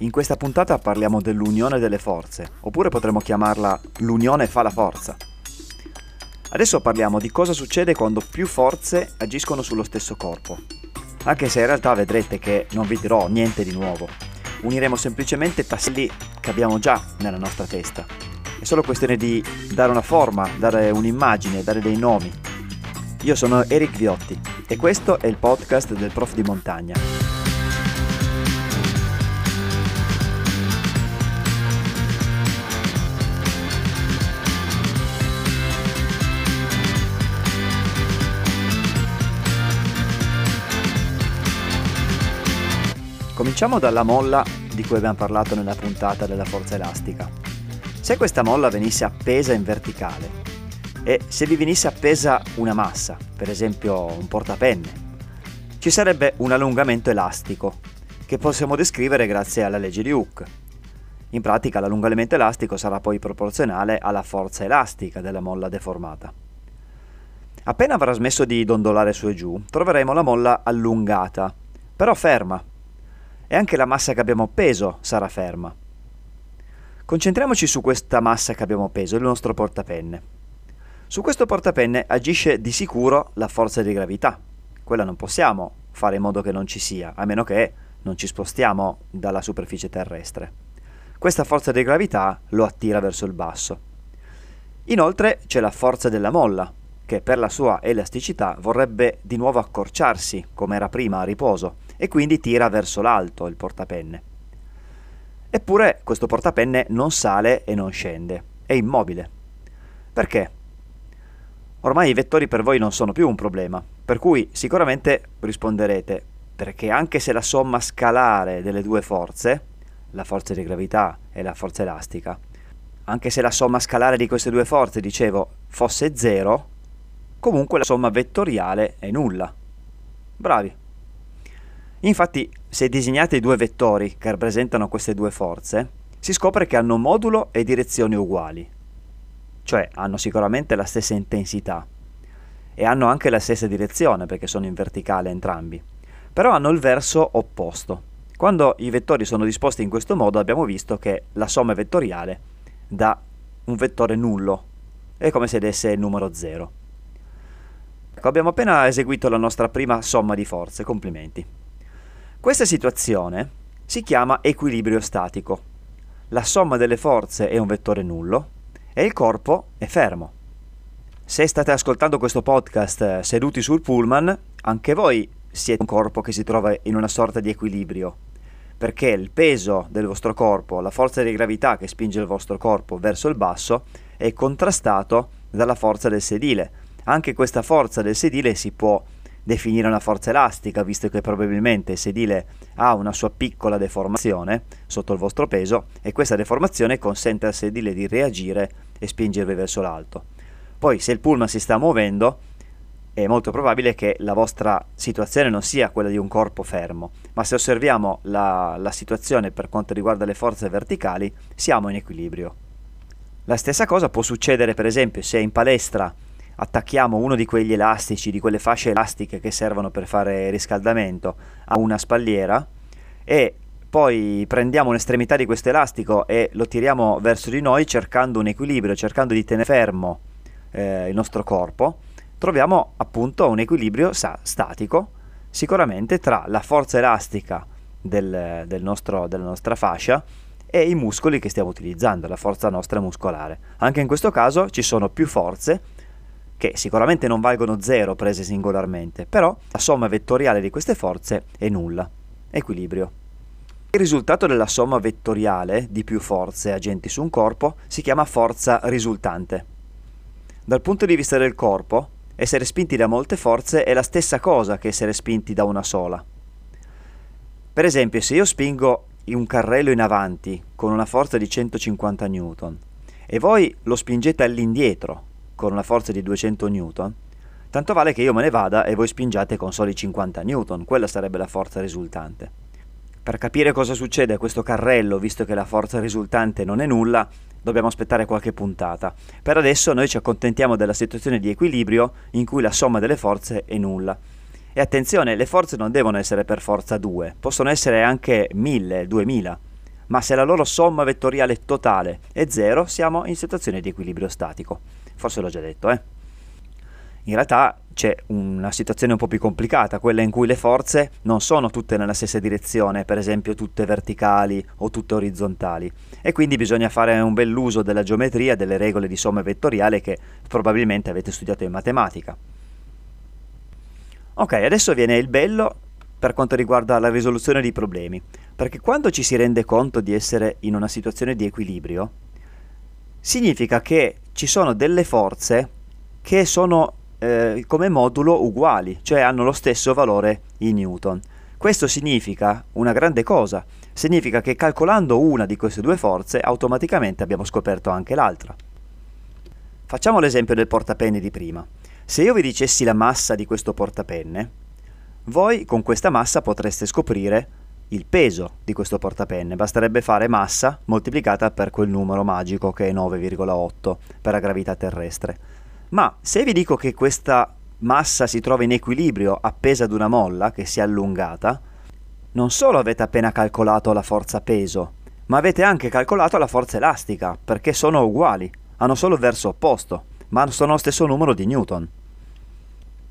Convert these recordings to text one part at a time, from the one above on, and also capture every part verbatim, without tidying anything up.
In questa puntata parliamo dell'unione delle forze, oppure potremmo chiamarla l'unione fa la forza. Adesso parliamo di cosa succede quando più forze agiscono sullo stesso corpo, anche se in realtà vedrete che non vi dirò niente di nuovo. Uniremo semplicemente tasselli che abbiamo già nella nostra testa. È solo questione di dare una forma, dare un'immagine, dare dei nomi. Io sono Eric Viotti e questo è il podcast del Prof di Montagna. Cominciamo dalla molla di cui abbiamo parlato nella puntata della forza elastica. Se questa molla venisse appesa in verticale e se vi venisse appesa una massa, per esempio un portapenne, ci sarebbe un allungamento elastico che possiamo descrivere grazie alla legge di Hooke. In pratica l'allungamento elastico sarà poi proporzionale alla forza elastica della molla deformata. Appena avrà smesso di dondolare su e giù, troveremo la molla allungata, però ferma. E anche la massa che abbiamo appeso sarà ferma. Concentriamoci su questa massa che abbiamo appeso, il nostro portapenne. Su questo portapenne agisce di sicuro la forza di gravità. Quella non possiamo fare in modo che non ci sia, a meno che non ci spostiamo dalla superficie terrestre. Questa forza di gravità lo attira verso il basso. Inoltre c'è la forza della molla, che per la sua elasticità vorrebbe di nuovo accorciarsi, come era prima a riposo, e quindi tira verso l'alto il portapenne. Eppure questo portapenne non sale e non scende, è immobile. Perché? Ormai i vettori per voi non sono più un problema, per cui sicuramente risponderete, perché anche se la somma scalare delle due forze, la forza di gravità e la forza elastica, anche se la somma scalare di queste due forze, dicevo, fosse zero, comunque la somma vettoriale è nulla. Bravi! Infatti, se disegnate i due vettori che rappresentano queste due forze, si scopre che hanno modulo e direzioni uguali. Cioè, hanno sicuramente la stessa intensità. E hanno anche la stessa direzione, perché sono in verticale entrambi. Però hanno il verso opposto. Quando i vettori sono disposti in questo modo, abbiamo visto che la somma vettoriale dà un vettore nullo. È come se desse il numero zero. Abbiamo appena eseguito la nostra prima somma di forze, complimenti. Questa situazione si chiama equilibrio statico. La somma delle forze è un vettore nullo e il corpo è fermo. Se state ascoltando questo podcast seduti sul pullman, anche voi siete un corpo che si trova in una sorta di equilibrio, perché il peso del vostro corpo, la forza di gravità che spinge il vostro corpo verso il basso, è contrastato dalla forza del sedile. Anche questa forza del sedile si può definire una forza elastica, visto che probabilmente il sedile ha una sua piccola deformazione sotto il vostro peso e questa deformazione consente al sedile di reagire e spingervi verso l'alto. Poi, se il pullman si sta muovendo, è molto probabile che la vostra situazione non sia quella di un corpo fermo, ma se osserviamo la, la situazione per quanto riguarda le forze verticali, siamo in equilibrio. La stessa cosa può succedere, per esempio, se in palestra attacchiamo uno di quegli elastici, di quelle fasce elastiche che servono per fare riscaldamento a una spalliera e poi prendiamo un'estremità di questo elastico e lo tiriamo verso di noi cercando un equilibrio, cercando di tenere fermo eh, il nostro corpo, troviamo appunto un equilibrio sa- statico sicuramente tra la forza elastica del, del nostro, della nostra fascia e i muscoli che stiamo utilizzando, la forza nostra muscolare. Anche in questo caso ci sono più forze che sicuramente non valgono zero prese singolarmente, però la somma vettoriale di queste forze è nulla. Equilibrio. Il risultato della somma vettoriale di più forze agenti su un corpo si chiama forza risultante. Dal punto di vista del corpo, essere spinti da molte forze è la stessa cosa che essere spinti da una sola. Per esempio, se io spingo un carrello in avanti con una forza di centocinquanta newton e voi lo spingete all'indietro con una forza di duecento newton, tanto vale che io me ne vada e voi spingiate con soli cinquanta newton, quella sarebbe la forza risultante. Per capire cosa succede a questo carrello, visto che la forza risultante non è nulla, dobbiamo aspettare qualche puntata. Per adesso noi ci accontentiamo della situazione di equilibrio in cui la somma delle forze è nulla. E attenzione, le forze non devono essere per forza due, possono essere anche mille, duemila, ma se la loro somma vettoriale totale è zero siamo in situazione di equilibrio statico. Forse l'ho già detto, eh? In realtà c'è una situazione un po' più complicata, quella in cui le forze non sono tutte nella stessa direzione, per esempio tutte verticali o tutte orizzontali, e quindi bisogna fare un bell'uso della geometria, delle regole di somma vettoriale che probabilmente avete studiato in matematica. Ok, adesso viene il bello per quanto riguarda la risoluzione dei problemi, perché quando ci si rende conto di essere in una situazione di equilibrio, significa che ci sono delle forze che sono eh, come modulo uguali, cioè hanno lo stesso valore in Newton. Questo significa una grande cosa, significa che calcolando una di queste due forze automaticamente abbiamo scoperto anche l'altra. Facciamo l'esempio del portapenne di prima. Se io vi dicessi la massa di questo portapenne, voi con questa massa potreste scoprire il peso di questo portapenne. Basterebbe fare massa moltiplicata per quel numero magico che è nove virgola otto per la gravità terrestre. Ma se vi dico che questa massa si trova in equilibrio appesa ad una molla che si è allungata, non solo avete appena calcolato la forza peso, ma avete anche calcolato la forza elastica, perché sono uguali, hanno solo il verso opposto, ma sono lo stesso numero di Newton.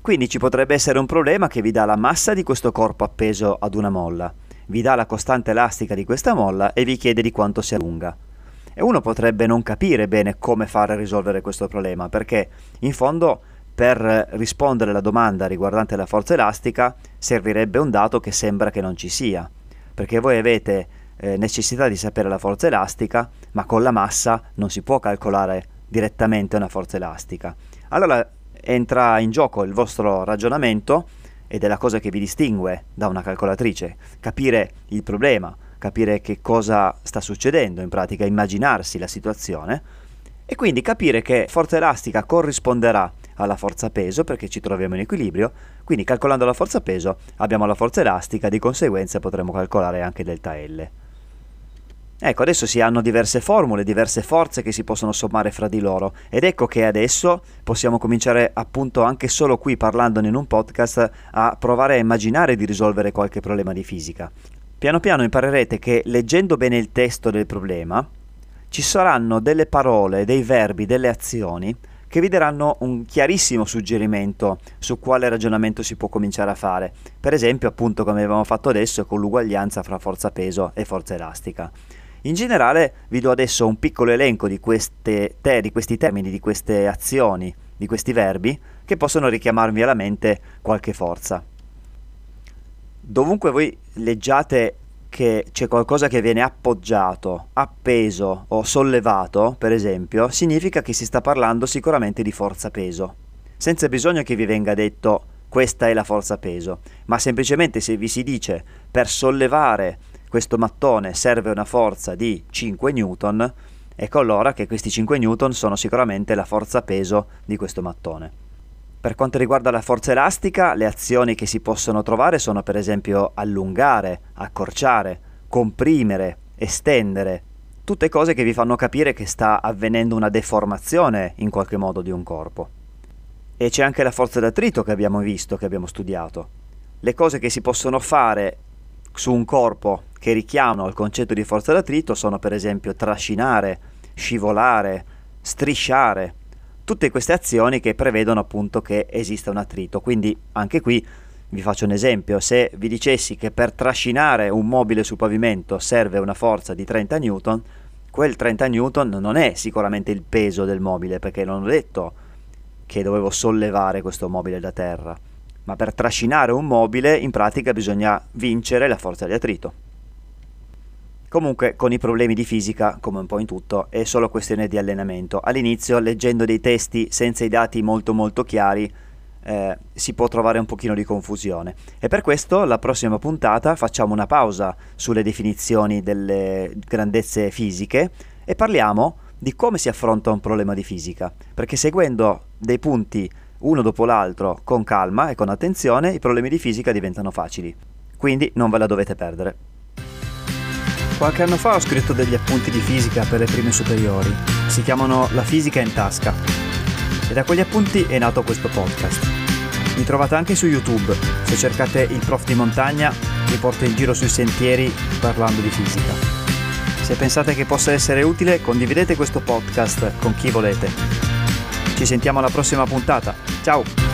Quindi ci potrebbe essere un problema che vi dà la massa di questo corpo appeso ad una molla, vi dà la costante elastica di questa molla e vi chiede di quanto sia lunga. E uno potrebbe non capire bene come fare a risolvere questo problema, perché in fondo per rispondere alla domanda riguardante la forza elastica servirebbe un dato che sembra che non ci sia, perché voi avete eh, necessità di sapere la forza elastica, ma con la massa non si può calcolare direttamente una forza elastica. Allora entra in gioco il vostro ragionamento ed è la cosa che vi distingue da una calcolatrice: capire il problema, capire che cosa sta succedendo, in pratica immaginarsi la situazione, e quindi capire che forza elastica corrisponderà alla forza peso perché ci troviamo in equilibrio, quindi calcolando la forza peso abbiamo la forza elastica, di conseguenza potremo calcolare anche delta L. Ecco, adesso si hanno diverse formule, diverse forze che si possono sommare fra di loro, ed ecco che adesso possiamo cominciare, appunto, anche solo qui parlandone in un podcast, a provare a immaginare di risolvere qualche problema di fisica. Piano piano imparerete che, leggendo bene il testo del problema, ci saranno delle parole, dei verbi, delle azioni che vi daranno un chiarissimo suggerimento su quale ragionamento si può cominciare a fare, per esempio, appunto, come abbiamo fatto adesso con l'uguaglianza fra forza peso e forza elastica. In generale vi do adesso un piccolo elenco di, queste te, di questi termini, di queste azioni, di questi verbi che possono richiamarvi alla mente qualche forza. Dovunque voi leggiate che c'è qualcosa che viene appoggiato, appeso o sollevato, per esempio, significa che si sta parlando sicuramente di forza peso, senza bisogno che vi venga detto questa è la forza peso, ma semplicemente se vi si dice per sollevare questo mattone serve una forza di cinque newton, ecco allora che questi cinque newton sono sicuramente la forza peso di questo mattone. Per quanto riguarda la forza elastica, le azioni che si possono trovare sono, per esempio, allungare, accorciare, comprimere, estendere, tutte cose che vi fanno capire che sta avvenendo una deformazione in qualche modo di un corpo. E c'è anche la forza d'attrito che abbiamo visto, che abbiamo studiato. Le cose che si possono fare su un corpo che richiamano il concetto di forza d'attrito sono, per esempio, trascinare, scivolare, strisciare, tutte queste azioni che prevedono, appunto, che esista un attrito. Quindi anche qui vi faccio un esempio: se vi dicessi che per trascinare un mobile su pavimento serve una forza di trenta newton, quel trenta newton non è sicuramente il peso del mobile, perché non ho detto che dovevo sollevare questo mobile da terra, ma per trascinare un mobile in pratica bisogna vincere la forza di attrito. Comunque, con i problemi di fisica, come un po' in tutto, è solo questione di allenamento. All'inizio, leggendo dei testi senza i dati molto molto chiari, eh, si può trovare un pochino di confusione, e per questo la prossima puntata facciamo una pausa sulle definizioni delle grandezze fisiche e parliamo di come si affronta un problema di fisica, perché seguendo dei punti uno dopo l'altro con calma e con attenzione i problemi di fisica diventano facili, quindi non ve la dovete perdere. Qualche anno fa ho scritto degli appunti di fisica per le prime superiori, si chiamano La Fisica in Tasca, e da quegli appunti è nato questo podcast. Mi trovate anche su YouTube, se cercate Il Prof di Montagna vi porto in giro sui sentieri parlando di fisica. Se pensate che possa essere utile, condividete questo podcast con chi volete. Ci sentiamo alla prossima puntata. Ciao!